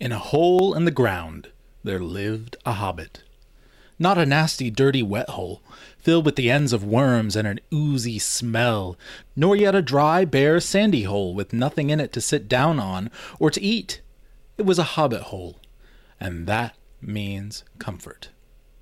In a hole in the ground, there lived a hobbit. Not a nasty, dirty, wet hole, filled with the ends of worms and an oozy smell, nor yet a dry, bare, sandy hole with nothing in it to sit down on or to eat. It was a hobbit hole, and that means comfort.